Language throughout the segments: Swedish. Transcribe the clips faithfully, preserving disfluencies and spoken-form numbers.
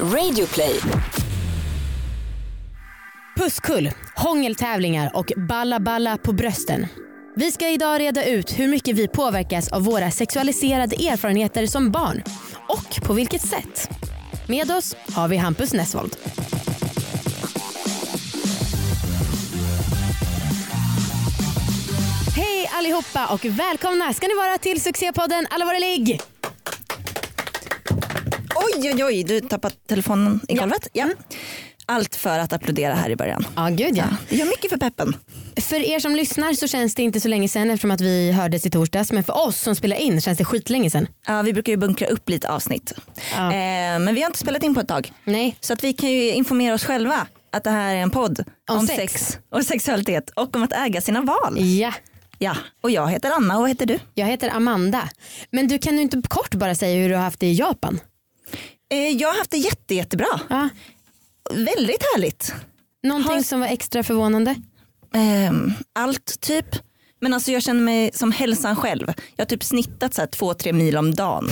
Radioplay. Pusskull, hångeltävlingar och balla balla på brösten. Vi ska idag reda ut hur mycket vi påverkas av våra sexualiserade erfarenheter som barn och på vilket sätt. Med oss har vi Hampus Näsvold. Hej allihopa och välkomna ska ni vara till succépodden Alla våra ligg. Oj, oj, oj, du tappade telefonen i golvet. Ja. Mm. Allt för att applådera här i början. Ja, gud ja. Jag gör mycket för peppen. För er som lyssnar så känns det inte så länge sedan eftersom att vi hördes i torsdags. Men för oss som spelar in känns det skitlänge sedan. Ja, vi brukar ju bunkra upp lite avsnitt. Ja. Eh, men vi har inte spelat in på ett tag. Nej. Så att vi kan ju informera oss själva att det här är en podd om, om sex. sex och sexualitet och om att äga sina val. Ja. Ja, och jag heter Anna och vad heter du? Jag heter Amanda. Men du kan ju inte kort bara säga hur du har haft det i Japan. Jag har haft det jätte, jättebra. Ja. Väldigt härligt. Någonting har... som var extra förvånande? Ähm, allt typ. Men alltså jag känner mig som hälsan själv. Jag har typ snittat så här två, tre mil om dagen.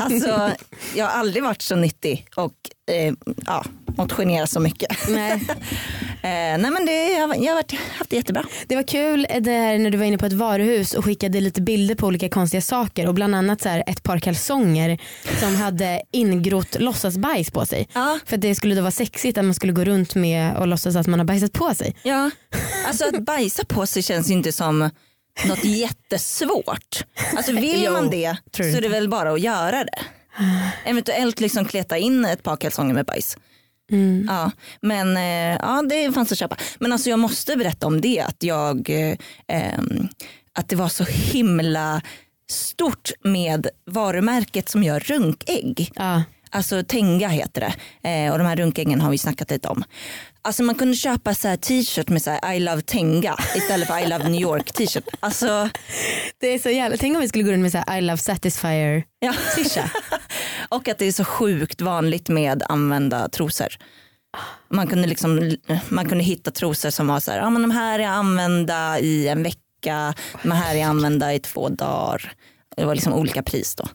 Alltså jag har aldrig varit så nyttig och eh, ja, motionerat så mycket. Nej. eh, nej men det, jag, jag har varit, haft det jättebra. Det var kul det här när du var inne på ett varuhus och skickade lite bilder på olika konstiga saker. Och bland annat så här ett par kalsonger som hade ingrott låtsasbajs på sig. Ja. För att det skulle då vara sexigt att man skulle gå runt med och låtsas att man har bajsat på sig. Ja, alltså att bajsa på sig känns ju inte som... något jättesvårt. Alltså vill jo, man det så är det väl bara att göra det. Eventuellt liksom kleta in ett par kalsonger med bajs. Mm. Ja, men ja, det fanns att köpa. Men alltså jag måste berätta om det att jag eh, att det var så himla stort med varumärket som gör runkägg. Ja. Alltså Tenga heter det. Eh, och de här runkäggen har vi snackat lite om. Alltså man kunde köpa så här t-shirt med så här I love Tenga istället för I love New York t-shirt. Alltså det är så jävla. Tänk om vi skulle gå runt med så här I love Satisfyer t-shirt. Ja. Och att det är så sjukt vanligt med använda trosor. Man kunde liksom man kunde hitta trosor som var så här, ja ah, men de här är använda i en vecka, de här är använda i två dagar. Det var liksom olika pris då.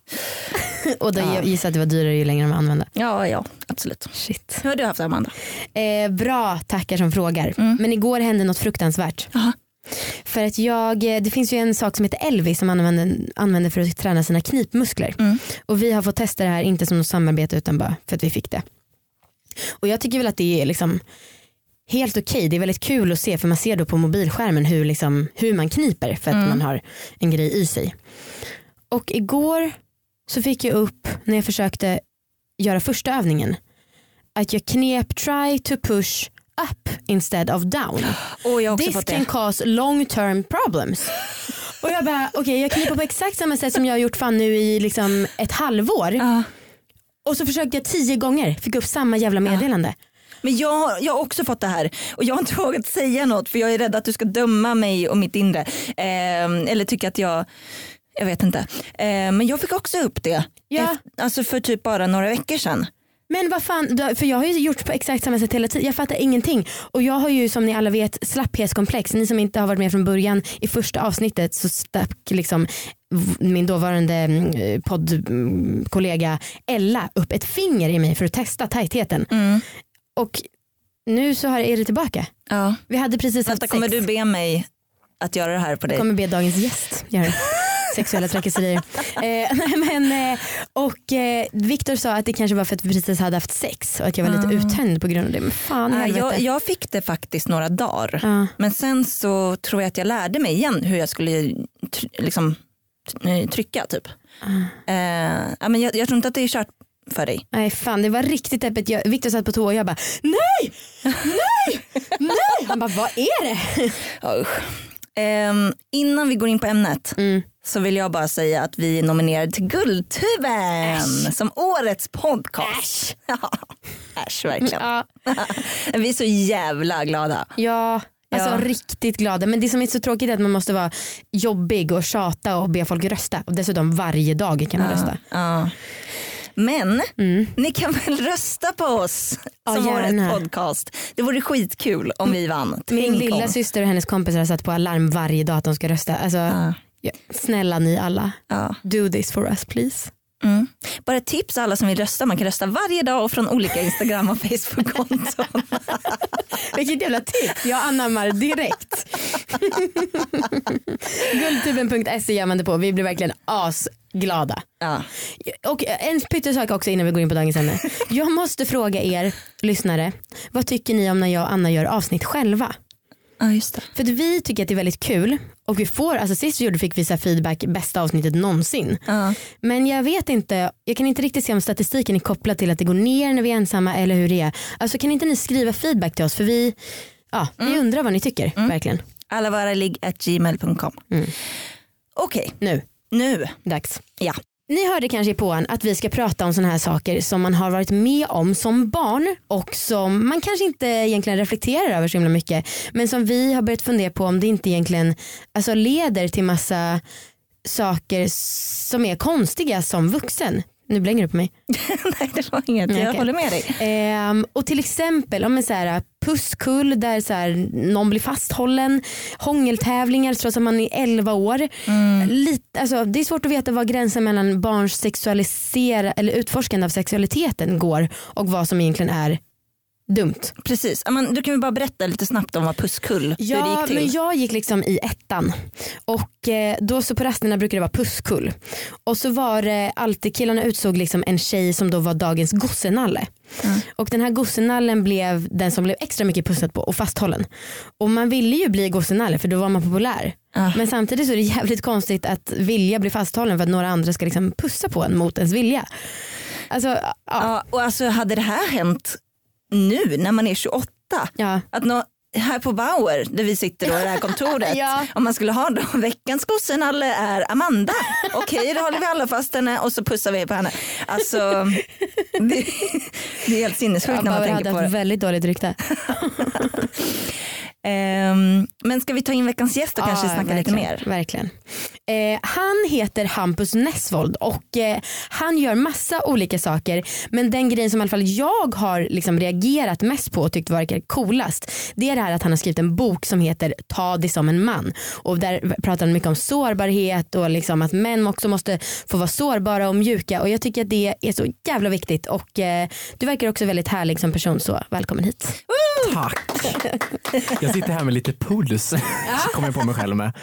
Och då ja. Gissade att det var dyrare ju längre man använde. Ja, ja, absolut. Shit. Hur har du haft det, Amanda? Eh, bra, tackar som frågar. Mm. Men igår hände något fruktansvärt. Aha. För att jag, det finns ju en sak som heter Elvi som använder, använder för att träna sina knipmuskler. Mm. Och vi har fått testa det här, inte som något samarbete utan bara för att vi fick det. Och jag tycker väl att det är liksom helt okej, okay. Det är väldigt kul att se. För man ser då på mobilskärmen hur, liksom, hur man kniper. För att mm. man har en grej i sig. Och igår så fick jag upp när jag försökte göra första övningen att jag knep try to push up instead of down. Oh, jag har också This fått det. Can cause long term problems. Och jag bara, okej okay, jag knep på exakt samma sätt som jag har gjort fan nu i liksom ett halvår. Uh. Och så försökte jag tio gånger, fick upp samma jävla meddelande. Uh. Men jag, jag har också fått det här. Och jag har inte vågat säga något för jag är rädd att du ska döma mig och mitt inre. Eh, eller tycka att jag... Jag vet inte. Eh, men jag fick också upp det. Ja. Alltså för typ bara några veckor sedan. Men vad fan, för jag har ju gjort på exakt samma sätt hela tiden. Jag fattar ingenting. Och jag har ju som ni alla vet slapphets-komplex. Ni som inte har varit med från början i första avsnittet så stack liksom min dåvarande poddkollega Ella upp ett finger i mig för att testa tajtheten. Mm. Och nu så har är det tillbaka. Ja. Vi hade precis haft sex. Kommer du be mig att göra det här på dig? Jag kommer be dagens gäst göra det. Sexuella trakasserier. eh, men, eh, och eh, Viktor sa att det kanske var för att vi precis hade haft sex och att jag var mm. lite uttänd på grund av det. Men fan, äh, jag, jag fick det faktiskt några dagar. Uh. Men sen så tror jag att jag lärde mig igen hur jag skulle tr- liksom, trycka typ. Uh. Eh, ja, men jag, jag tror inte att det är kört för dig. Nej fan, det var riktigt öppet. Viktor satt på tå och jag bara, nej! Nej! Nej! Han bara, vad är det? uh. Um, innan vi går in på ämnet mm. så vill jag bara säga att vi är nominerade till Guldtuben Asch. som årets podcast. Äsch, Äsch verkligen. Ja. Vi är så jävla glada. Ja, alltså ja. Riktigt glada. Men det som är så tråkigt är att man måste vara jobbig och tjata och be folk rösta. Och dessutom varje dag kan man ja. rösta. Ja. Men mm. ni kan väl rösta på oss som årets podcast. Det vore skitkul om vi vann. Tänk Min lilla om. syster och hennes kompisar har satt på alarm varje dag att de ska rösta. Alltså, ja. Snälla ni alla, ja. do this for us please. Mm. Bara ett tips alla som vill rösta. Man kan rösta varje dag och från olika Instagram- och Facebook-konton. Vilket jävla tips. Jag anammar direkt. Guldtuben punkt se gör man det på. Vi blir verkligen asglada. Ja. Och en pyttesak också innan vi går in på dagens ämne. Jag måste fråga er lyssnare. Vad tycker ni om när jag och Anna gör avsnitt själva? Ja, just det. För att vi tycker att det är väldigt kul. Och vi får, alltså sist vi gjorde fick vi så här feedback, bästa avsnittet någonsin. Uh. Men jag vet inte, jag kan inte riktigt se om statistiken är kopplad till att det går ner när vi är ensamma eller hur det är. Alltså kan inte ni skriva feedback till oss för vi, ja, mm. vi undrar vad ni tycker, mm. verkligen. allavaraligg at gmail punkt com mm. Okej, okay. nu. nu. Dags. Ja. Ni hörde kanske i påan att vi ska prata om såna här saker som man har varit med om som barn och som man kanske inte egentligen reflekterar över så himla mycket, men som vi har börjat fundera på om det inte egentligen alltså leder till massa saker som är konstiga som vuxen. Nu blänger du på mig. Nej, det var inget. Jag okay. håller med dig. Ehm, och till exempel om en så här pusskull där så här, någon blir fasthållen, hångeltävlingar trots att man är elva år. Mm. Lite, alltså, det är svårt att veta vad gränsen mellan barns sexualisera eller utforskande av sexualiteten går och vad som egentligen är dumt. Precis. Men du kan väl bara berätta lite snabbt om vad pusskull, ja, hur det gick till. Men jag gick liksom i ettan och eh, då så på rasterna brukade det vara pusskull. Och så var det alltid killarna utsåg liksom en tjej som då var dagens gossenalle. Mm. Och den här gossenallen blev den som blev extra mycket pussat på och fasthållen. Och man ville ju bli gossenalle för då var man populär. Mm. Men samtidigt så är det jävligt konstigt att vilja bli fasthållen för att några andra ska liksom pussa på en mot ens vilja. Alltså, ja. Ja, och alltså hade det här hänt nu när man är tjugoåtta, ja. Att nå, här på Bauer där vi sitter då i det här kontoret ja. Om man skulle ha då veckans gossenalle är Amanda, okej okay, då håller vi alla fast henne och så pussar vi på henne. Alltså det, det är helt sinnessjukt ja, när man tänker på det. Bauer hade ett väldigt dåligt rykte. Um, men ska vi ta in veckans gäst och ah, kanske snacka lite mer? Verkligen. Eh, han heter Hampus Näsvold och eh, han gör massa olika saker, men den grejen som i alla fall jag har liksom reagerat mest på och tyckt verkar coolast, det är det här att han har skrivit en bok som heter Ta dig som en man, och där pratar han mycket om sårbarhet och liksom att män också måste få vara sårbara och mjuka, och jag tycker att det är så jävla viktigt och eh, du verkar också väldigt härlig som person, så välkommen hit. Uh! Tack! Jag sitter här med lite puls. Så kommer jag på mig själv med.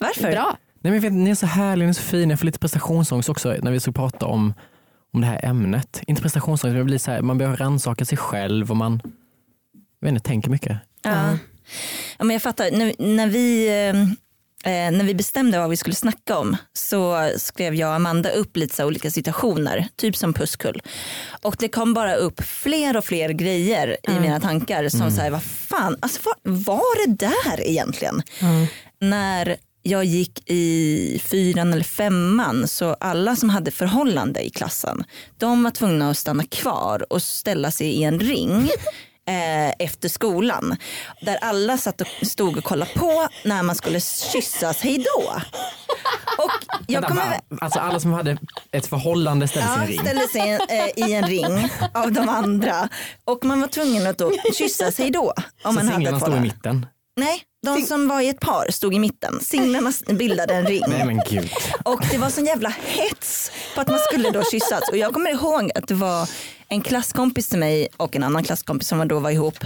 Varför? Bra. Nej, men jag vet, ni är så härliga, ni är så fina. Jag får lite prestationsångest också när vi ska prata om, om det här ämnet. Inte prestationsångest, men det blir så här, man börjar rannsaka sig själv och man vet inte, tänker mycket. Ja. Mm. Ja, men jag fattar. Nu, när vi... Eh... Eh, när vi bestämde vad vi skulle snacka om så skrev jag och Amanda upp lite så olika situationer, typ som pusskull. Och det kom bara upp fler och fler grejer mm. i mina tankar som mm. så här, vad fan, alltså vad var det där egentligen? Mm. När jag gick i fyran eller femman så alla som hade förhållande i klassen, de var tvungna att stanna kvar och ställa sig i en ring efter skolan, där alla satt och stod och kollade på när man skulle kyssas hejdå. Och jag kommer... Alltså alla som hade ett förhållande ställde sig, ja, ställde sig en, eh, i en ring av de andra, och man var tvungen att då kyssas hejdå om man hade. Så singlarna stod i mitten? Nej, de som var i ett par stod i mitten. Singlarna bildade en ring. Nej, men gud. Och det var sån jävla hets på att man skulle då kyssas. Och jag kommer ihåg att det var en klasskompis till mig och en annan klasskompis som då var ihop.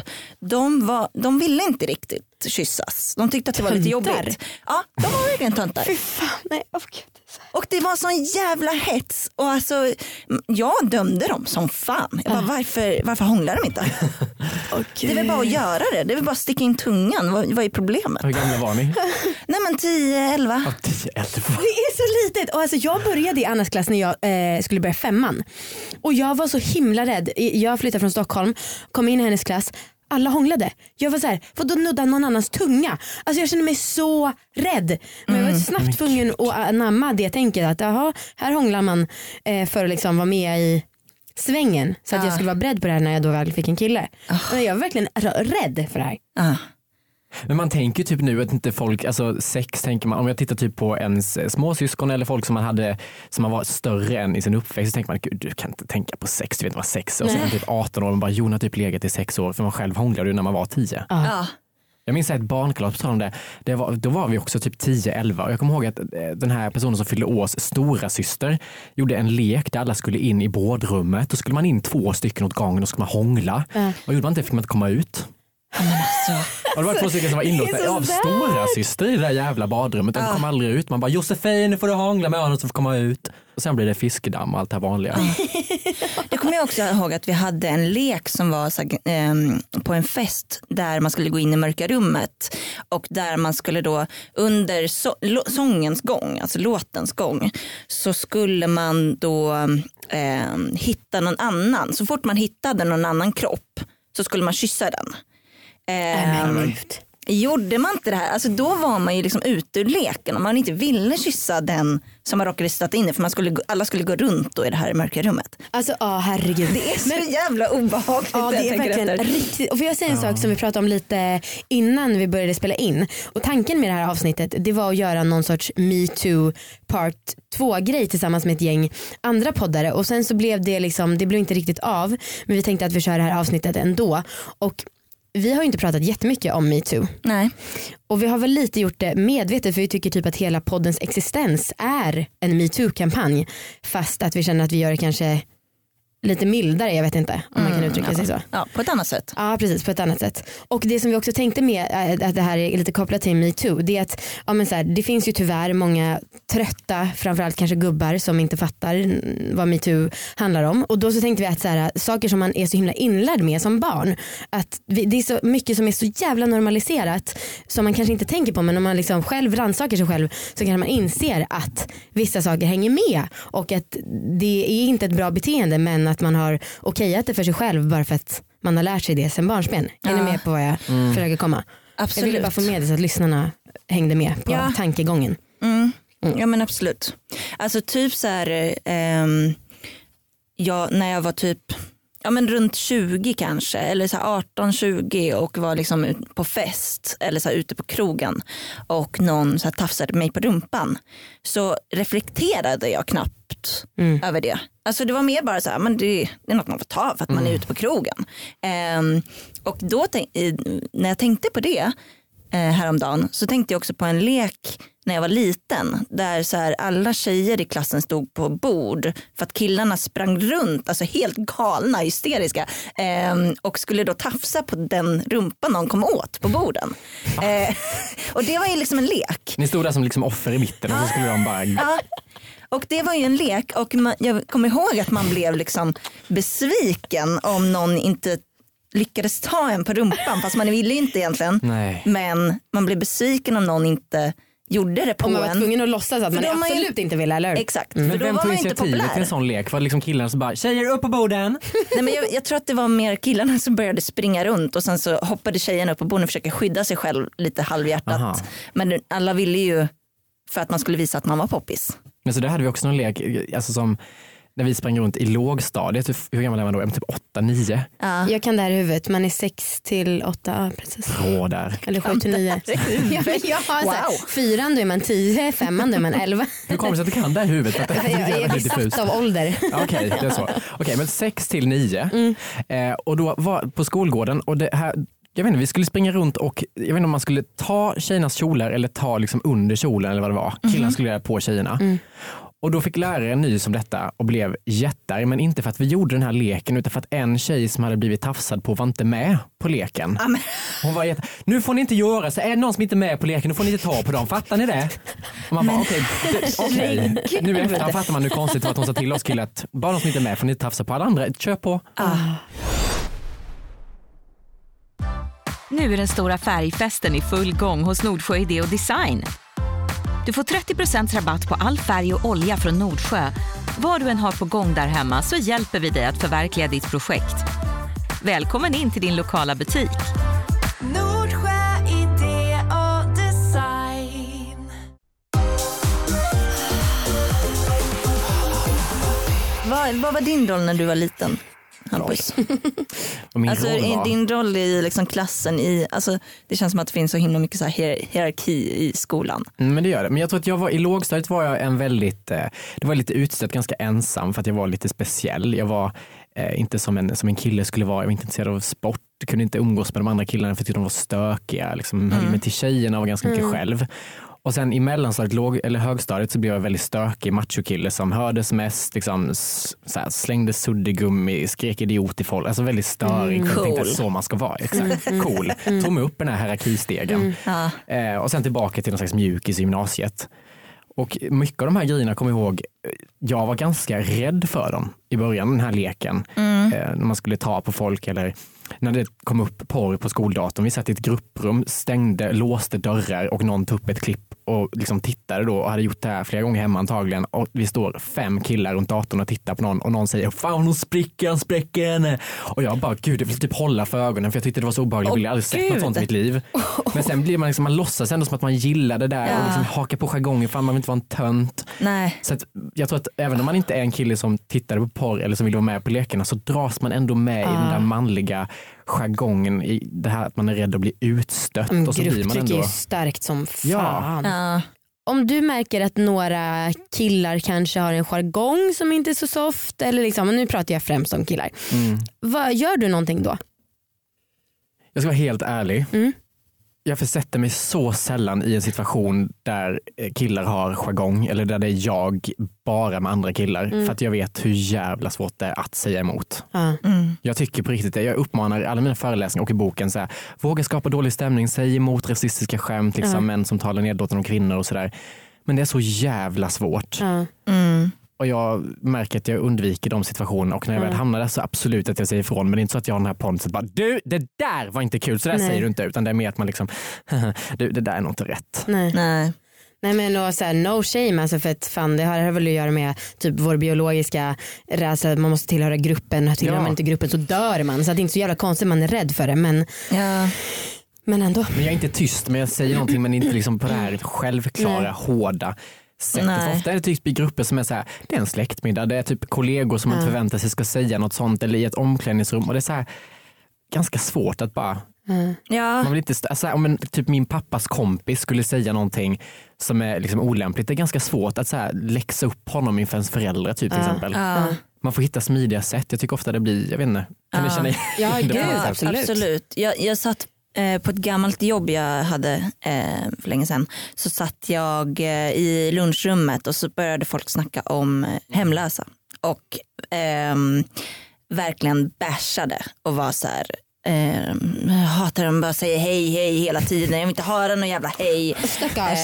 De, var, de ville inte riktigt kyssas. De tyckte att det var lite jobbigt. Ja, de var verkligen töntar. Fy fan, nej. Oh, och det var sån jävla hets. Och alltså, jag dömde dem som fan. Jag bara, varför, varför hånglar de inte? Okay. Det är väl bara att göra det. Det är väl bara att sticka in tungan. Vad, vad är problemet? Hur gamla var ni? Nej, men tio elva. Ja, tio elva. Det är så litet. Och alltså, jag började i Annas klass när jag eh, skulle börja femman. Och jag var så himla rädd. Jag flyttade från Stockholm, kom in i hennes klass. Alla hånglade. Jag var så här, för då nuddade någon annans tunga. Alltså jag kände mig så rädd. Men jag var snabbt tvungen att anamma det tänket att jaha, här hånglar man eh, för att liksom vara med i svängen. Så att ah. jag skulle vara beredd på det här när jag då väl fick en kille. Ah. Men jag var verkligen rädd för det här. Ah. Men man tänker typ nu att inte folk, alltså sex tänker man, om jag tittar typ på ens småsyskon eller folk som man hade, som man var större än i sin uppväxt, så tänker man, gud, du kan inte tänka på sex, du vet inte vad sex är. Och så är man typ arton år och man bara, Jona typ legat i sex år, för man själv hånglade ju när man var tio. Ja. Jag minns ett barnkalas på tal om det. det var, då var vi också typ tio elva. Jag kommer ihåg att den här personen som fyllde års stora syster gjorde en lek där alla skulle in i bådrummet. Då skulle man in två stycken åt gången och skulle man hångla. Äh. Och gjorde man inte fick man inte komma ut. Ja, men alltså. Och det var två stycken som var inlåsta av stora syster i det där jävla badrummet. De kom aldrig ut. Man bara, Josefin, nu får du hångla med honom så får komma ut. Och sen blir det fiskedamm och allt det här vanliga. Jag kommer jag också ihåg att vi hade en lek som var så, eh, på en fest där man skulle gå in i mörka rummet. Och där man skulle då under so- lo- sångens gång, alltså låtens gång, så skulle man då eh, hitta någon annan. Så fort man hittade någon annan kropp så skulle man kyssa den. Um, gjorde man inte det här, alltså då var man ju liksom ute ur leken och man inte ville kyssa den som man råkade stöta inne, för man skulle, alla skulle gå runt då i det här mörka rummet. Alltså ja, herregud. Det är så men, jävla obehagligt. Ja, det är verkligen riktigt. Och för jag säger en ja. sak som vi pratade om lite innan vi började spela in. Och tanken med det här avsnittet, det var att göra någon sorts Me Too part två-grej tillsammans med ett gäng andra poddare. Och sen så blev det liksom, det blev inte riktigt av. Men vi tänkte att vi kör det här avsnittet ändå. Och vi har ju inte pratat jättemycket om MeToo. Nej. Och vi har väl lite gjort det medvetet, för vi tycker typ att hela poddens existens är en MeToo-kampanj. Fast att vi känner att vi gör det kanske lite mildare, jag vet inte om man kan uttrycka mm, ja. sig så. Ja, på ett annat sätt. Ja, precis, på ett annat sätt. Och det som vi också tänkte med att det här är lite kopplat till MeToo, det är att ja, men så här, det finns ju tyvärr många trötta, framförallt kanske gubbar, som inte fattar vad MeToo handlar om. Och då så tänkte vi att så här, saker som man är så himla inlärd med som barn, att vi, det är så mycket som är så jävla normaliserat som man kanske inte tänker på, men om man liksom själv rannsakar sig själv så kan man inse att vissa saker hänger med och att det är inte ett bra beteende, men att man har okejat det för sig själv bara för att man har lärt sig det sen barnsben. Ja. Är ni med på vad jag mm. försöker komma? Absolut. Jag ville bara få med det så att lyssnarna hängde med på ja. tankegången. Mm. Mm. Ja, men absolut. Alltså typ så här, eh, ja, när jag var typ ja, men runt tjugo kanske, eller så arton tjugo och var liksom på fest eller så här ute på krogen och någon så här tafsade mig på rumpan, så reflekterade jag knappt mm. över det. Alltså det var mer bara så här, men det, det är något man får ta för att mm. man är ute på krogen. Um, och då när jag tänkte på det eh, häromdagen, så tänkte jag också på en lek när jag var liten där så här, alla tjejer i klassen stod på bord för att killarna sprang runt, alltså helt galna, hysteriska eh, och skulle då tafsa på den rumpan någon kom åt på borden. Ah. Eh, och det var ju liksom en lek. Ni stod där som liksom offer i mitten och så skulle de bara... Ah. Och det var ju en lek, och man, jag kommer ihåg att man blev liksom besviken om någon inte lyckades ta en på rumpan, fast man ville ju inte egentligen. Nej. Men man blev besviken om någon inte gjorde det på en. Om man var tvungen att låtsas att man absolut inte ville, eller? Exakt. Mm. Men vem tog initiativet till en sån lek? Var det liksom killarna som bara, tjejer upp på borden? Nej, men jag, jag tror att det var mer killarna som började springa runt och sen så hoppade tjejerna upp på borden och försökte skydda sig själv lite halvhjärtat. Aha. Men alla ville ju för att man skulle visa att man var poppis. Men så där hade vi också någon lek, alltså som när vi sprang runt i lågstadiet. Hur gammal är man då? Typ åtta nio. Ja. Jag kan det här i huvudet. Man är sex till åtta, precis. Rå där. Eller sju till nio. Ja, men jag har wow. så fyran, då är man tio, femman, då är man elva. Hur kommer det sig att du kan det här i huvudet? Att det är jag är besatt av ålder. Okej, det är så. Okej, men sex till nio. Mm. Eh, och då var på skolgården, och det här... Jag vet inte, vi skulle springa runt och jag vet inte om man skulle ta tjejernas kjolar eller ta liksom under kjolen eller vad det var. Killarna mm. skulle göra på tjejerna. Mm. Och då fick läraren ny som detta och blev jättearg, men inte för att vi gjorde den här leken utan för att en tjej som hade blivit tafsad på var inte med på leken. Amen. Hon var jätte... Nu får ni inte göra så, är det någon som inte är med på leken, nu får ni inte ta på dem, fattar ni det? Och man bara okej, okay, okay. Nu efterhand fattar man hur konstigt det var att hon sa till oss killar att bara någon som inte är med får ni inte tafsa på alla andra, kör på. Ah. Nu är den stora färgfesten i full gång hos Nordsjö Idé och Design. Du får trettio procent rabatt på all färg och olja från Nordsjö. Vad du än har på gång där hemma så hjälper vi dig att förverkliga ditt projekt. Välkommen in till din lokala butik. Nordsjö Idé och Design. Vad, vad var din roll när du var liten? Hampus. Alltså var... din roll i liksom klassen i, alltså, det känns som att det finns så himla mycket så här hier- hierarki i skolan. Mm, men det gör det. Men jag tror att jag var i lågstadiet var jag en väldigt eh, det var lite utstött, ganska ensam för att jag var lite speciell. Jag var Eh, inte som en, som en kille skulle vara. Jag var inte intresserad av sport, kunde inte umgås med de andra killarna för att de var stökiga liksom, mm. höll mig till tjejerna och var ganska mycket mm. själv. Och sen i mellanstadiet, låg, eller högstadiet, så blev jag väldigt stökig machokille som hördes mest, liksom, såhär, slängde suddegummi, skrek idiot i folk. Alltså väldigt störig. Mm, cool. Jag tänkte att så man ska vara. Exakt. Mm. Cool. Mm. Tog mig upp den här hierarkistegen. Mm. Ja. Eh, och sen tillbaka till någon slags mjukis i gymnasiet. Och mycket av de här grejerna, kommer jag ihåg, jag var ganska rädd för dem i början, den här leken. Mm. Eh, när man skulle ta på folk eller... När det kom upp porr på skoldatorn, vi satt i ett grupprum, stängde, låste dörrar och någon tog upp ett klipp och liksom tittade då och hade gjort det här flera gånger hemma antagligen, och vi står fem killar runt datorn och tittar på någon och någon säger fan hon spricker, hon spräcker henne, och jag bara gud, jag vill typ hålla för ögonen för jag tyckte det var så obehagligt, jag ville aldrig sett något sånt i mitt liv. Men sen blir man liksom, man låtsas ändå som att man gillar det där, ja. Och liksom hakar på jargongen, fan man vill inte vara en tönt. Nej. Så att jag tror att även om man inte är en kille som tittade på porr eller som vill vara med på lekarna, så dras man ändå med ah. i den där manliga jargongen, i det här att man är rädd att bli utstött. Mm, och så blir man ändå... är ju starkt som fan. Ja. Uh, om du märker att några killar kanske har en jargong som inte är så soft, eller liksom, nu pratar jag främst om killar. Mm. Vad gör du någonting då? Jag ska vara helt ärlig. Mm. Jag försätter mig så sällan i en situation där killar har jargong, eller där det är jag bara med andra killar, mm. för att jag vet hur jävla svårt det är att säga emot. Mm. Jag tycker på riktigt, jag uppmanar i alla mina föreläsningar och i boken så här, våga skapa dålig stämning, säg emot rasistiska skämt, liksom, mm. män som talar nedlåtande om kvinnor och sådär. Men det är så jävla svårt. Mm. Mm. Och jag märker att jag undviker de situationerna, och när jag mm. väl hamnar där så absolut att jag säger ifrån, men det är inte så att jag har den här ponset bara, du, det där var inte kul, så där säger du inte, utan det är mer att man liksom du, det där är nog inte rätt. Nej. Nej. Nej, men då så här, no shame alltså, för att fan, det här har väl att göra med typ vår biologiska rädsla, man måste tillhöra gruppen, tillhör ja. man inte gruppen så dör man, så att det är inte så jävla konstigt, man är rädd för det, men ja. Men ändå. Men jag är inte tyst, men jag säger någonting, men inte liksom på det här självklara, nej. hårda. Ofta är det typ i grupper som är så här, det är en släktmiddag, det är typ kollegor som man mm. inte förväntar sig ska säga något sånt, eller i ett omklädningsrum, och det är så här ganska svårt att bara mm. ja. man vill inte, alltså, om en, typ min pappas kompis skulle säga någonting som är liksom olämpligt, det är ganska svårt att så här läxa upp honom inför ens föräldrar typ, till mm. exempel. Mm. Man får hitta smidiga sätt, jag tycker ofta det blir, jag vet inte, kan mm. du känna igen? Ja, gud, absolut. absolut. Jag, jag satt på ett gammalt jobb jag hade för länge sedan, så satt jag i lunchrummet och så började folk snacka om hemlösa och eh, verkligen bashade och var så här, eh, hatar dem, bara säger hej hej hela tiden, jag vill inte höra någon jävla hej, stackars.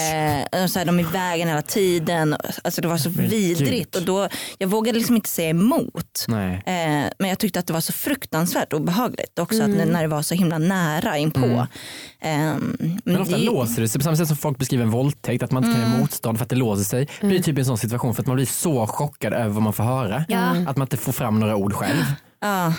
Eh, så här, de är i vägen hela tiden, alltså det var så men vidrigt, och då, jag vågade liksom inte säga emot. Nej. Eh, men jag tyckte att det var så fruktansvärt obehagligt också, mm. att när det var så himla nära inpå. Mm. Um, men, men ofta det... låser det sig på samma sätt som folk beskriver en våldtäkt, att man inte mm. kan motstånd för att det låser sig. Mm. Det blir typ en sån situation för att man blir så chockad över vad man får höra, mm. att man inte får fram några ord själv. Ja.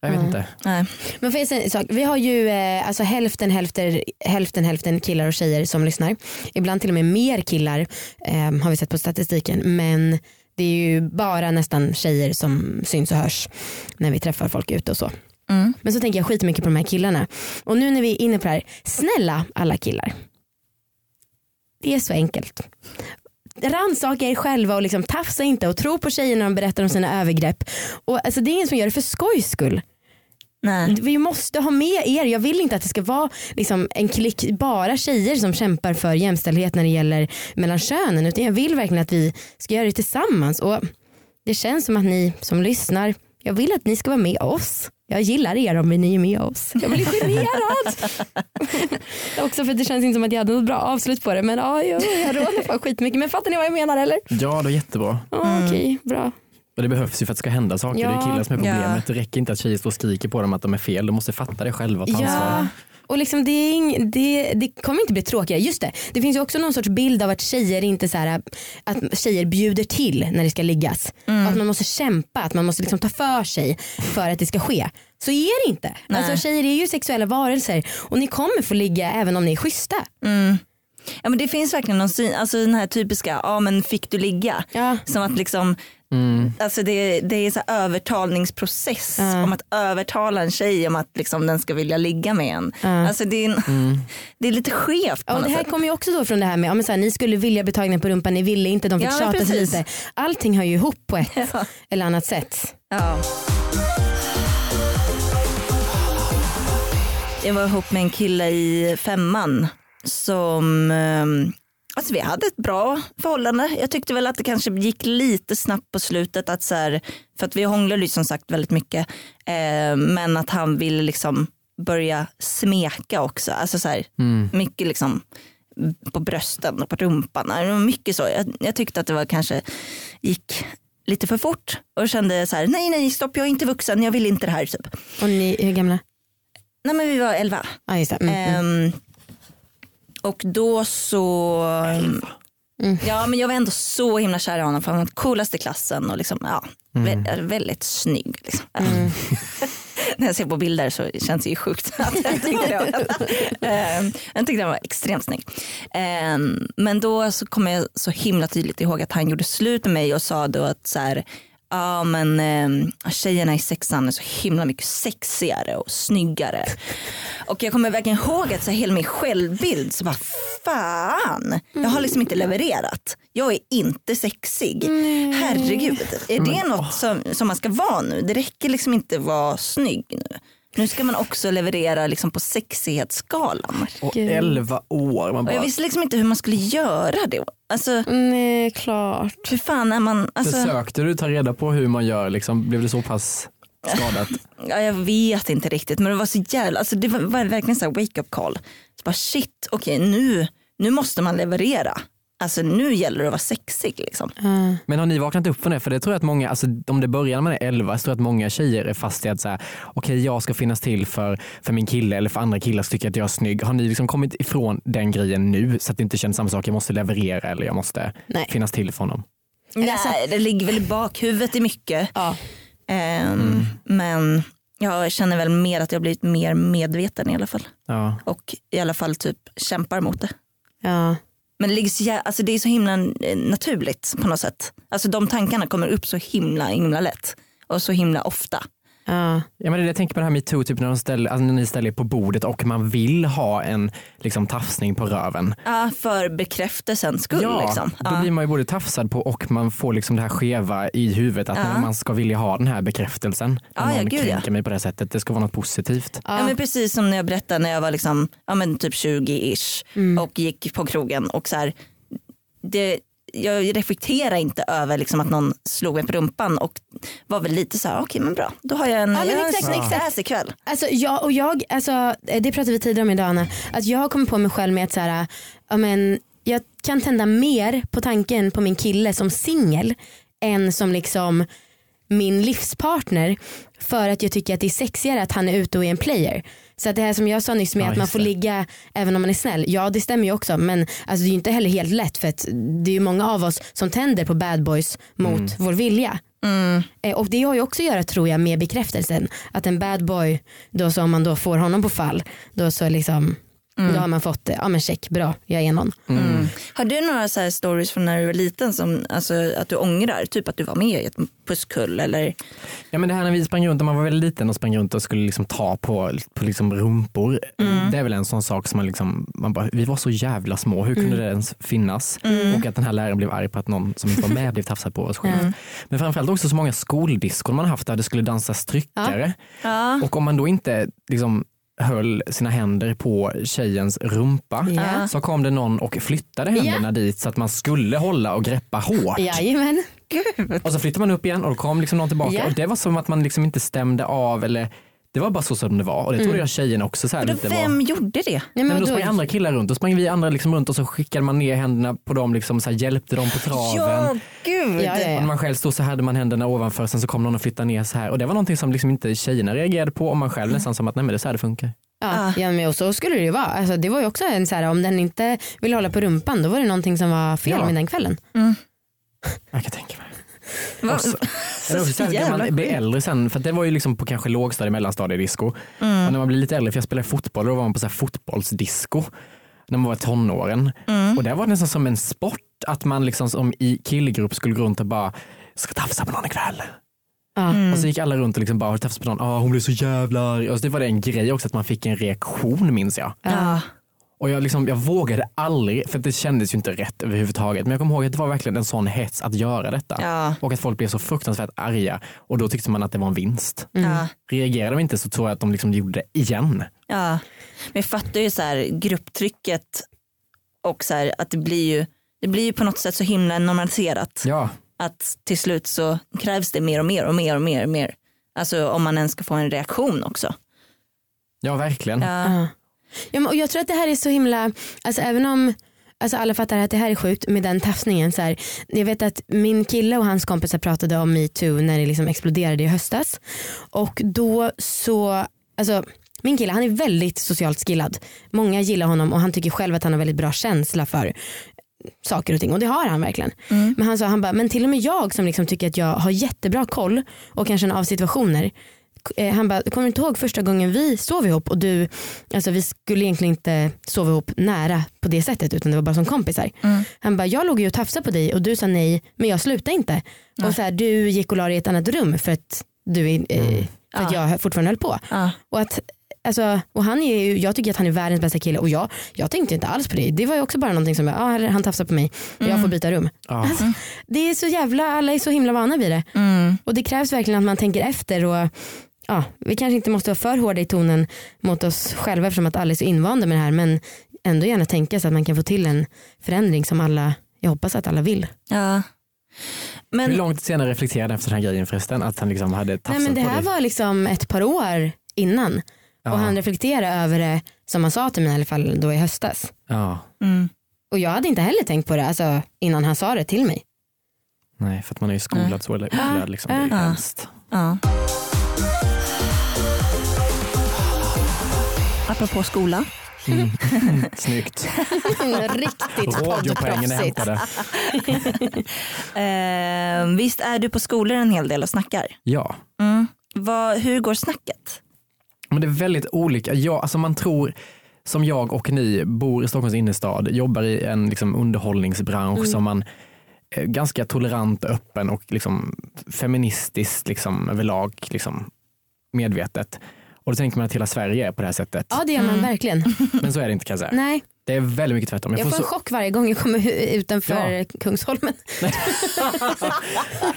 Jag vet mm. inte. Nej. Men finns en sak, vi har ju eh, alltså hälften, hälften, hälften, hälften killar och tjejer som lyssnar. Ibland till och med mer killar eh, har vi sett på statistiken, men det är ju bara nästan tjejer som syns och hörs när vi träffar folk ute och så. Mm. Men så tänker jag skitmycket på de här killarna. Och nu när vi är inne på det här, snälla alla killar, det är så enkelt. Rannsaka er själva och liksom tafsa inte och tro på tjejer när de berättar om sina övergrepp. Och alltså, det är ingen som gör det för skojs skull. Nej. Vi måste ha med er. Jag vill inte att det ska vara liksom en klick bara tjejer som kämpar för jämställdhet när det gäller mellan könen, utan jag vill verkligen att vi ska göra det tillsammans. Och det känns som att ni som lyssnar, jag vill att ni ska vara med oss. Jag gillar er om ni är med oss. Jag blir generad. Också för att det känns inte som att jag hade något bra avslut på det. Men ja, jag, jag råder fan skitmycket. Men fattar ni vad jag menar, eller? Ja, det är jättebra. Mm. Oh, Okej, okay, bra. Och det behövs ju för att det ska hända saker. Ja. Det är killar som är problemet. Ja. Det räcker inte att tjejer står och skriker på dem att de är fel. De måste fatta det själva och ta ansvar. Ja. Och liksom det, är ing, det, det kommer inte bli tråkigare. Just det, det finns ju också någon sorts bild av att tjejer inte så här, att tjejer bjuder till när det ska liggas. Mm. Att man måste kämpa, att man måste liksom ta för sig för att det ska ske. Så är det inte. Nej. Alltså tjejer är ju sexuella varelser, och ni kommer få ligga även om ni är schyssta. Mm. Ja, men det finns verkligen någon syn, alltså den här typiska, ja men fick du ligga? Ja. Som att liksom Mm. Alltså det, det är en sån övertalningsprocess mm. om att övertala en tjej om att liksom den ska vilja ligga med en. Mm. Alltså det är, en, mm. det är lite skevt. Ja, och det här kommer ju också då från det här med ja, men så här, ni skulle vilja betagna på rumpan, ni ville inte, de fick ja, tjata sig lite. Allting hör ju ihop på ett ja. eller annat sätt. Ja. Jag var ihop med en kille i femman som... Um, Alltså vi hade ett bra förhållande. Jag tyckte väl att det kanske gick lite snabbt på slutet. Att så här, för att vi hånglade ju som sagt väldigt mycket. Eh, men att han ville liksom börja smeka också. Alltså så här, mm. mycket liksom på brösten och på rumpan. Mycket så. Jag, jag tyckte att det var kanske gick lite för fort. Och kände så här, nej nej stopp, jag är inte vuxen. Jag vill inte det här typ. Och ni, hur gamla? Nej men vi var elva. Ja just det. Mm, mm. Um, Och då så... Mm. Ja, men jag var ändå så himla kär i honom. För han var den coolaste klassen. Och liksom, ja, mm. vä- väldigt snygg. Liksom. Mm. När jag ser på bilder så känns det ju sjukt. jag, tyckte det var, jag tyckte han var extremt snygg. Men då så kom jag så himla tydligt ihåg att han gjorde slut med mig. Och sa då att så här... Ja men eh, tjejerna i sexan är så himla mycket sexigare och snyggare. Och jag kommer verkligen ihåg att så hela min självbild så bara fan, jag har liksom inte levererat. Jag är inte sexig. Mm. Herregud, är det något som, som man ska vara nu? Det räcker liksom inte vara snygg nu. Nu ska man också leverera liksom på sexighetsskalan. Och elva år. Man bara... Jag visste liksom inte hur man skulle göra det. Alltså, nej, klart. Hur fan är man... Alltså... Försökte du ta reda på hur man gör? Liksom? Blev det så pass skadat? Ja, jag vet inte riktigt. Men det var så jävla... Alltså, det var, var verkligen så här wake-up call. Så bara, shit, okej, nu, nu måste man leverera. Alltså nu gäller det att vara sexig liksom. Mm. Men har ni vaknat upp för det? För det tror jag att många, alltså om det börjar när man är elva, så tror jag att många tjejer är fast i att såhär, okej okay, jag ska finnas till för, för min kille eller för andra killar som tycker att jag är snygg. Har ni liksom kommit ifrån den grejen nu så att det inte känns samma sak, jag måste leverera eller jag måste Nej. finnas till för honom? Nej, alltså, det ligger väl i bakhuvudet i mycket. Ja. Um, mm. Men jag känner väl mer att jag blivit mer medveten i alla fall. Ja. Och i alla fall typ kämpar mot det. Ja. Men det, ligger så jä- alltså det är så himla naturligt på något sätt. Alltså de tankarna kommer upp så himla, himla lätt. Och så himla ofta. Uh. Ja, men det är det jag tänker på det här med too, typ när, de ställer, alltså när ni ställer på bordet och man vill ha en liksom, tafsning på röven. Ja, uh, för bekräftelsens skull. Ja, liksom. uh. Då blir man ju både tafsad på och man får liksom det här skeva i huvudet att uh. man ska vilja ha den här bekräftelsen. När uh, ja, man kränker ja. mig på det sättet, det ska vara något positivt. Uh. Ja, men precis som när jag berättade när jag var liksom, ja, men typ tjugo-ish mm. och gick på krogen och så här... Det, jag reflekterar inte över liksom att någon slog mig på rumpan och var väl lite så här, okej okay, men bra, då har jag en, ja, jag exakt, en exakt. Exakt. Ikväll. Alltså jag och jag, alltså, det pratade vi tidigare om idag Anna, att jag har kommit på mig själv med att så här, ja, men, jag kan tända mer på tanken på min kille som singel än som liksom min livspartner, för att jag tycker att det är sexigare att han är ute och är en player. Så att det här som jag sa nyss med ja, att man får ligga även om man är snäll. Ja, det stämmer ju också. Men alltså, det är ju inte heller helt lätt. För att det är ju många av oss som tänder på bad boys mot mm. vår vilja. Mm. Och det har ju också att göra, tror jag, med bekräftelsen. Att en bad boy, då så om man då får honom på fall, då så liksom mm. då har man fått, ja men check, bra, jag är någon. Mm. Mm. Har du några så här stories från när du var liten som, alltså, att du ångrar? Typ att du var med i ett pusskull eller? Ja men det här när vi sprang runt, när man var väldigt liten och sprang runt och skulle liksom ta på, på liksom rumpor. Mm. Det är väl en sån sak som man liksom, man bara, vi var så jävla små, hur kunde mm. det ens finnas? Mm. Och att den här läraren blev arg på att någon som inte var med blev tafsad på oss själv. Mm. Men framförallt också så många skoldiskon man haft där det skulle dansa stryckare. Ja. Ja. Och om man då inte liksom höll sina händer på tjejens rumpa yeah. så kom det någon och flyttade händerna yeah. dit så att man skulle hålla och greppa hårt. Jajamän. Gud. Och så flyttade man upp igen och då kom liksom någon tillbaka yeah. och det var som att man liksom inte stämde av eller det var bara så som det var och det trodde mm. jag tjejen också så här lite var. Vem gjorde det? Nej, men, men då sprang andra killar runt och sprang vi andra liksom runt och så skickade man ner händerna på dem liksom så här, hjälpte dem på traven. Ja, gud. Ja, ja, ja. Och man själv stod så hade man händerna ovanför sen så kom någon och flyttade ner så här och det var någonting som liksom inte tjejerna reagerade på och man själv mm. nästan som att nej men det är så här det funkar. Ja, ja men och så skulle det ju vara. Alltså, det var ju också en så här om den inte ville hålla på rumpan då var det någonting som var fel ja. med den kvällen. Mm. Jag kan tänka mig. Och så, så, så man blir äldre sen för det var ju liksom på kanske lågstadie, mellanstadiedisco mm. och när man blir lite äldre för jag spelade fotboll då var man på så här fotbollsdisco när man var tonåren mm. och där var det nästan som en sport att man liksom som i killgrupp skulle gå runt och bara ska tafsa på någon ikväll. Mm. Och så gick alla runt och liksom bara, har du tafsat på någon? Ah, hon blev så jävlar. Och så det var det en grej också att man fick en reaktion, minns jag. Ja. Och jag, liksom, jag vågade aldrig, för det kändes ju inte rätt överhuvudtaget. Men jag kommer ihåg att det var verkligen en sån hets att göra detta. Ja. Och att folk blev så fruktansvärt arga. Och då tyckte man att det var en vinst. Mm. Ja. Reagerade de inte så tror jag att de liksom gjorde det igen. Ja, men jag fattar ju så här grupptrycket och så här att det blir ju, det blir ju på något sätt så himla normaliserat. Ja. Att till slut så krävs det mer och mer och mer och mer och mer. Alltså om man ens ska få en reaktion också. Ja, verkligen. Ja. Uh. Ja, men, och jag tror att det här är så himla, alltså även om alltså, alla fattar att det här är sjukt med den tafsningen så här, jag vet att min kille och hans kompisar pratade om Me Too när det liksom exploderade i höstas. Och då så, alltså min kille, han är väldigt socialt skillad. Många gillar honom och han tycker själv att han har väldigt bra känsla för saker och ting, och det har han verkligen. Mm. Men han sa, han bara, men till och med jag som liksom tycker att jag har jättebra koll och kan känna av situationer, eh, han bara, kommer du inte ihåg första gången vi sov ihop och du, alltså vi skulle egentligen inte sova ihop nära på det sättet utan det var bara som kompisar. Mm. Han bara, jag låg ju och tafsade på dig och du sa nej, men jag slutade inte. Mm. Och så här, du gick och la dig i ett annat rum för att du eh, för ja. att jag fortfarande höll på. Ja. Och att alltså, och han är ju, jag tycker att han är världens bästa kille. Och jag, jag tänkte inte alls på det. Det var ju också bara någonting som, ja, ah, han tafsar på mig. Mm. Jag får byta rum. Ah. Alltså, det är så jävla, alla är så himla vana vid det. Mm. Och det krävs verkligen att man tänker efter. Och ja, vi kanske inte måste vara för hårda i tonen mot oss själva eftersom att alla är så invanda med det här. Men ändå gärna tänka så att man kan få till en förändring som alla, jag hoppas att alla vill. Ja. Men hur långt senare reflekterade efter den här grejen förresten? Att han liksom hade tafsat på dig? Nej, men det här var liksom ett par år innan. Och han reflekterade över det, som han sa till mig i alla fall då i höstas. Ja. Mm. Och jag hade inte heller tänkt på det alltså, innan han sa det till mig. Nej, för att man är ju skolad mm. så eller upplärd liksom, mm. det är ju hemskt. Ja. Apropå skola. Mm. Snyggt. Riktigt radiopoängen är hämtade. uh, visst är du på skolor en hel del och snackar? Ja. Mm. Va, hur går snacket? Men det är väldigt olika. Jag, alltså man tror, som jag och ni, bor i Stockholms innerstad, jobbar i en liksom underhållningsbransch mm. som man är ganska tolerant, öppen och liksom feministiskt liksom, överlag liksom, medvetet. Och då tänker man att hela Sverige är på det här sättet. Ja, det gör man mm. verkligen. Men så är det inte, kan jag säga. Nej. Det är väldigt mycket tvärtom. Jag, jag får en så... chock varje gång jag kommer utanför ja. Kungsholmen. Nej.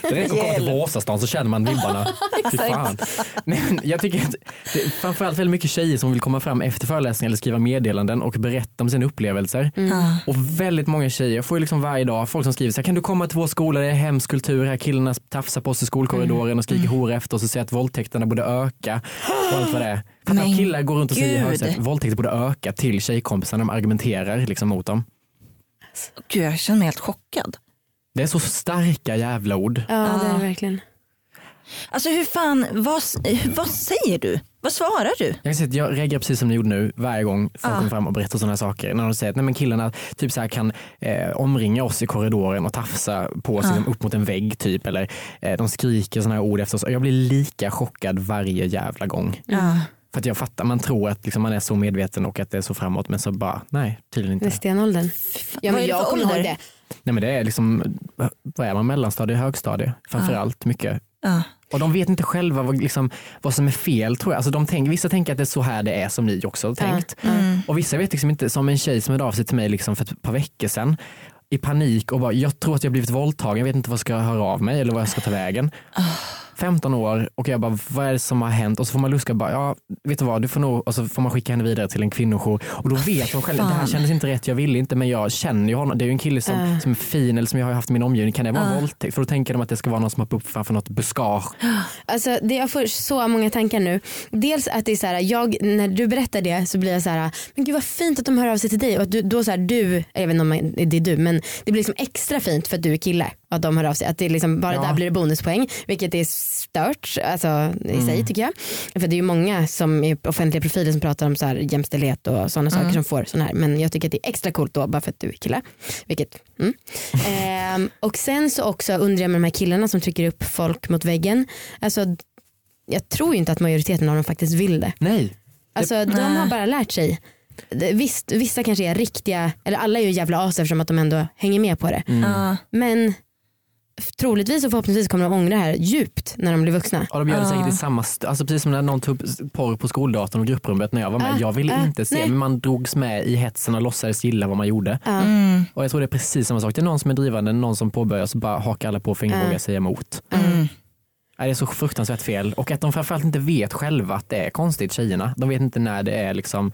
Det är inte att komma till Vasastan så känner man vibbarna. Fy fan. Men jag tycker att det är framförallt väldigt mycket tjejer som vill komma fram efter föreläsningar eller skriva meddelanden och berätta om sina upplevelser. Mm. Och väldigt många tjejer får ju liksom varje dag folk som skriver så här, kan du komma till vår skola, det är hemsk kultur här, killarna tafsar på oss i skolkorridoren mm. och skriker mm. hora efter oss och säger att våldtäkterna borde öka och allt vad det är. För att killar går runt och säger att våldtäkter borde öka till tjejkompisarna, de argumenterar liksom mot dem. Gud, jag känner mig helt chockad. Det är så starka jävla ord. Ja, det är det verkligen. Alltså hur fan, vad, vad säger du? Vad svarar du? Jag kan säga att jag reagerar precis som ni gjorde nu varje gång folk ah. kommer fram och berättar sådana här saker. När de säger att nej, men killarna typ så här, kan eh, omringa oss i korridoren och tafsa på oss ah. liksom, upp mot en vägg typ. Eller eh, de skriker sådana här ord efter oss. Jag blir lika chockad varje jävla gång. Mm. Ah. För att jag fattar, man tror att liksom, man är så medveten och att det är så framåt. Men så bara, nej, tydligen inte. Det är stenåldern. Ja, men jag kommer ihåg det. Nej, men det är liksom, vad är man, mellanstadie, högstadie? Framförallt ah. mycket. Ah. Och de vet inte själva vad, liksom, vad som är fel, tror jag. Alltså, de tänk, vissa tänker att det är så här det är, som ni också har tänkt. Mm. Mm. Och vissa vet liksom inte, som en tjej som hörde av sig till mig liksom, för ett par veckor sedan i panik och bara, jag tror att jag blivit våldtagen, jag vet inte vad jag ska höra av mig eller vad jag ska ta vägen. Oh. femton år och jag bara, vad är det som har hänt? Och så får man luska bara, ja, vet du vad, du får nog, och så får man skicka henne vidare till en kvinnojour och då vet hon själv, det här kändes inte rätt, jag ville inte, men jag känner ju honom, det är ju en kille som, uh. som är fin eller som jag har haft i min omgivning, kan det vara uh. en våldtäkt? För då tänker de att det ska vara någon som har upp framför något buskage. Alltså, det, jag får så många tankar nu. Dels att det är så här, jag, när du berättar det så blir jag så här, men gud vad fint att de hör av sig till dig och att du, då så här, du, jag vet inte om det är du, men det blir liksom extra fint för att du är kille. Att de hör av sig, att det liksom, bara ja. Där blir det bonuspoäng, vilket är stört alltså, i mm. sig tycker jag. För det är ju många som är offentliga profiler som pratar om så här jämställdhet och sådana mm. saker som får sån här. Men jag tycker att det är extra coolt då, bara för att du är kille. Vilket, mm. ehm, och sen så också undrar jag med de här killarna som trycker upp folk mot väggen. Alltså, jag tror ju inte att majoriteten av dem faktiskt vill det. Nej. Alltså, det... de har bara lärt sig. Visst, vissa kanske är riktiga, eller alla är ju jävla as eftersom att de ändå hänger med på det. Mm. Mm. Men... troligtvis och förhoppningsvis kommer de ångra det här djupt när de blir vuxna. Ja, de gör det säkert i samma st- alltså precis som när någon tog porr på skoldatorn och grupprummet när jag var med. Uh, jag ville uh, inte se, nej. Men man drogs med i hetsen och låtsades gilla vad man gjorde. Uh. Mm. Och jag tror det är precis samma sak. Det är någon som är drivande, någon som påbörjar, så bara hakar alla på fingrar och vågar uh. säga emot. Mm. Det är så fruktansvärt fel. Och att de framförallt inte vet själva att det är konstigt, tjejerna. De vet inte när det är liksom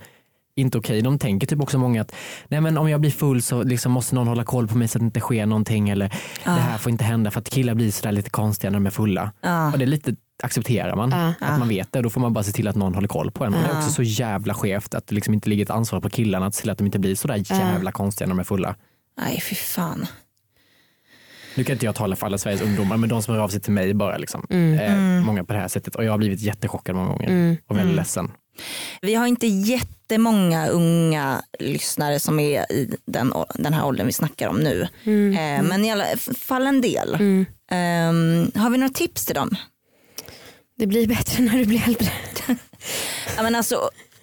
inte okej. De tänker typ också många att nej, men om jag blir full så liksom måste någon hålla koll på mig så att det inte sker någonting. Eller ah. det här får inte hända för att killar blir sådär lite konstiga när de är fulla. Ah. Och det är lite, accepterar man ah. att man vet det. Då får man bara se till att någon håller koll på en. Ah. Det är också så jävla skevt att det liksom inte ligger ett ansvar på killarna att se till att de inte blir sådär jävla ah. konstiga när de är fulla. Nej, fy fan. Nu kan inte jag tala för alla Sveriges ungdomar, men de som hör av sig till mig bara liksom. Mm. Eh, många på det här sättet. Och jag har blivit jättechockad många gånger. Mm. Och väldigt mm. ledsen. Vi har inte jättemånga unga lyssnare som är i den, den här åldern vi snackar om nu. Mm. Eh, men i alla fall en del. Mm. Eh, har vi några tips till dem? Det blir bättre när du blir äldre. Ja, men alltså,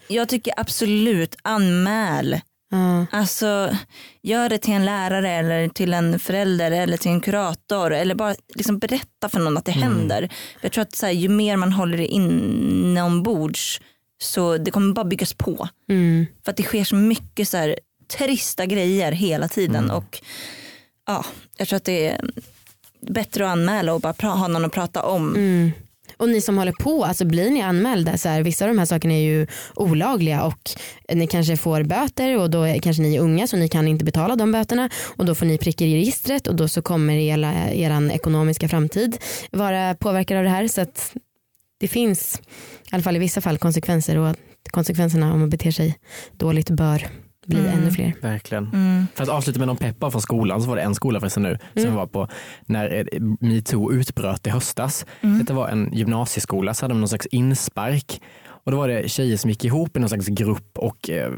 jag tycker absolut anmäl. Mm. Alltså gör det till en lärare eller till en förälder eller till en kurator eller bara liksom berätta för någon att det mm. händer. Jag tror att så här, ju mer man håller det inombords så det kommer bara byggas på. Mm. För att det sker så mycket så här trista grejer hela tiden. Mm. Och ja, jag tror att det är bättre att anmäla och bara pra- ha någon att prata om. Mm. Och ni som håller på, alltså blir ni anmälda så här, vissa av de här sakerna är ju olagliga och ni kanske får böter och då kanske ni är unga så ni kan inte betala de böterna och då får ni prickar i registret och då så kommer hela er ekonomiska framtid vara påverkad av det här, så att det finns i alla fall i vissa fall konsekvenser och konsekvenserna om man beter sig dåligt bör bli mm. ännu fler. Verkligen. Mm. För att avsluta med någon peppa från skolan, så var det en skola förresten nu mm. som var på när MeToo utbröt i höstas. Mm. Det var en gymnasieskola, så hade de någon slags inspark. Och då var det tjejer som gick ihop i någon slags grupp och eh,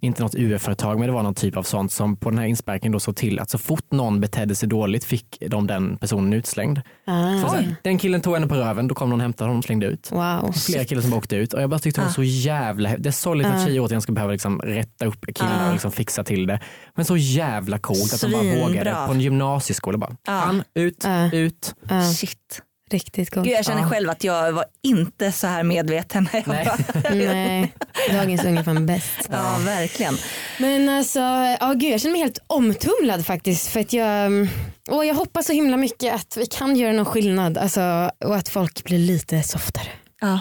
inte något U F-företag, men det var någon typ av sånt som på den här insparken då såg till att så fort någon betedde sig dåligt fick de den personen utslängd. Ah. Sen, den killen tog henne på röven, då kom någon och hämtade honom och slängde ut. Wow. Flera killar som åkte ut och jag bara tyckte det var ah. så jävla, det är så lite ah. att tjejer återigen ska behöva liksom rätta upp killar ah. och liksom fixa till det. Men så jävla coolt att de bara vågade på en gymnasieskola bara. Ah. Han, ut, ah. ut. Ah. Shit. Riktigt gott. Gud, jag känner ja. själv att jag var inte så här medveten när jag var. Nej, dagens unga fan bäst. Ja, verkligen. Men alltså, ja, gud, jag känner mig helt omtumlad faktiskt. För att jag, och jag hoppas så himla mycket att vi kan göra någon skillnad. Alltså, och att folk blir lite softare. Ja.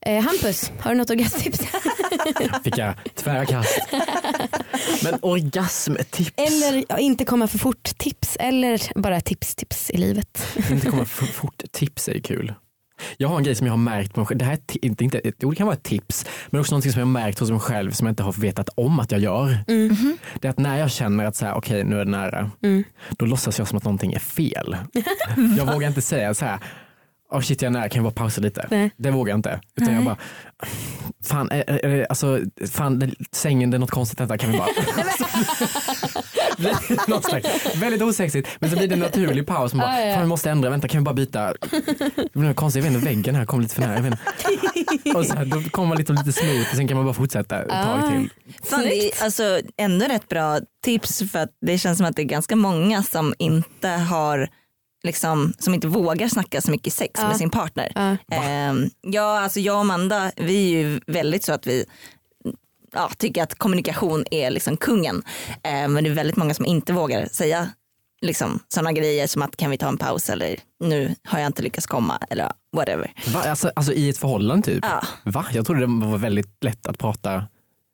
Eh, Hampus, har du något orgasmtips? Fick jag tvära kast. Men orgasmtips. Eller ja, inte komma för fort tips. Eller bara tips, tips i livet. Inte komma för fort tips är kul. Jag har en grej som jag har märkt på mig själv. Det här är t- inte, inte, det kan vara ett tips, men också något som jag har märkt hos mig själv som jag inte har vetat om att jag gör. Mm-hmm. Det är att när jag känner att så här, okej, nu är det nära. Mm. Då låtsas jag som att någonting är fel. Jag vågar inte säga så här. Åh oh shit, jag är nära, kan jag bara pausa lite? Nej. Det vågar jag inte. Utan Nej. jag bara, fan, är, är, är, alltså, fan det, sängen, det är något konstigt detta, kan vi bara... Väldigt osexigt. Men så blir det en naturlig paus. Man bara, ah, ja. fan, vi måste ändra, vänta, kan vi bara byta? Det blir något konstigt, jag vet inte, väggen här kommer lite för nära. Och så här, då kommer man lite, lite smooth och sen kan man bara fortsätta ett ah. tag till. Fan, det är alltså ändå rätt bra tips för att det känns som att det är ganska många som inte har... Liksom, som inte vågar snacka så mycket sex ja. med sin partner. Ja, ehm, ja alltså jag och Amanda, vi är ju väldigt så att vi ja, tycker att kommunikation är liksom kungen. Ehm, men det är väldigt många som inte vågar säga liksom, sådana grejer som att kan vi ta en paus eller nu har jag inte lyckats komma eller whatever. Va? Alltså, alltså i ett förhållande typ? Ja. Va? Jag trodde det var väldigt lätt att prata.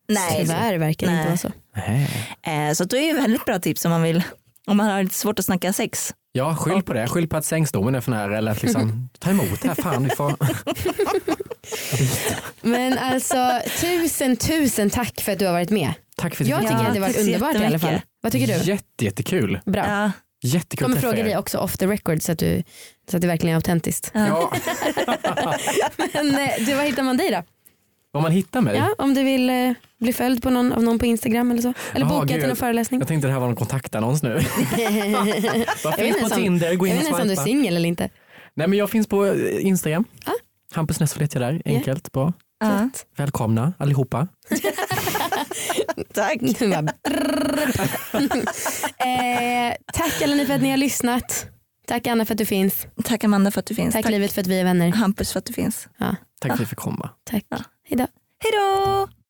Nej, tyvärr verkar det inte vara så. Ehm, så det är ju väldigt bra tips om man vill, om man har lite svårt att snacka sex. Ja, skyll på det. Skyll på att sängsdomen är för nära eller att liksom, ta emot det här, fan vi får... Men alltså, tusen, tusen tack för att du har varit med. Tack för att du Jag tycker ja, att det var underbart i alla fall. Vad tycker du? Jätte, jättekul. Bra. Ja. Jättekul. Kommer fråga dig också off the record så att, du, så att det verkligen är autentiskt. Ja. Men du, vad hittar man dig då? Om man hittar mig? Ja, om du vill eh, bli följd på någon, av någon på Instagram eller så. Eller boka till en föreläsning. Jag tänkte det här var någon kontaktannons nu. Jag finns på som, Tinder, gå in och swipa. Jag vet inte om du är singel eller inte. Nej, men jag finns på Instagram. Ah? Hampus Näsvold heter jag där, enkelt, yeah. bra. Ah. Välkomna allihopa. Tack. eh, tack alla ni för att ni har lyssnat. Tack Anna för att du finns. Tack Amanda för att du finns. Tack, Tack. Livet för att vi är vänner. Hampus för att du finns. Ja. Tack ja. för att vi fick komma. Tack. Ja. Hej då. Hej då.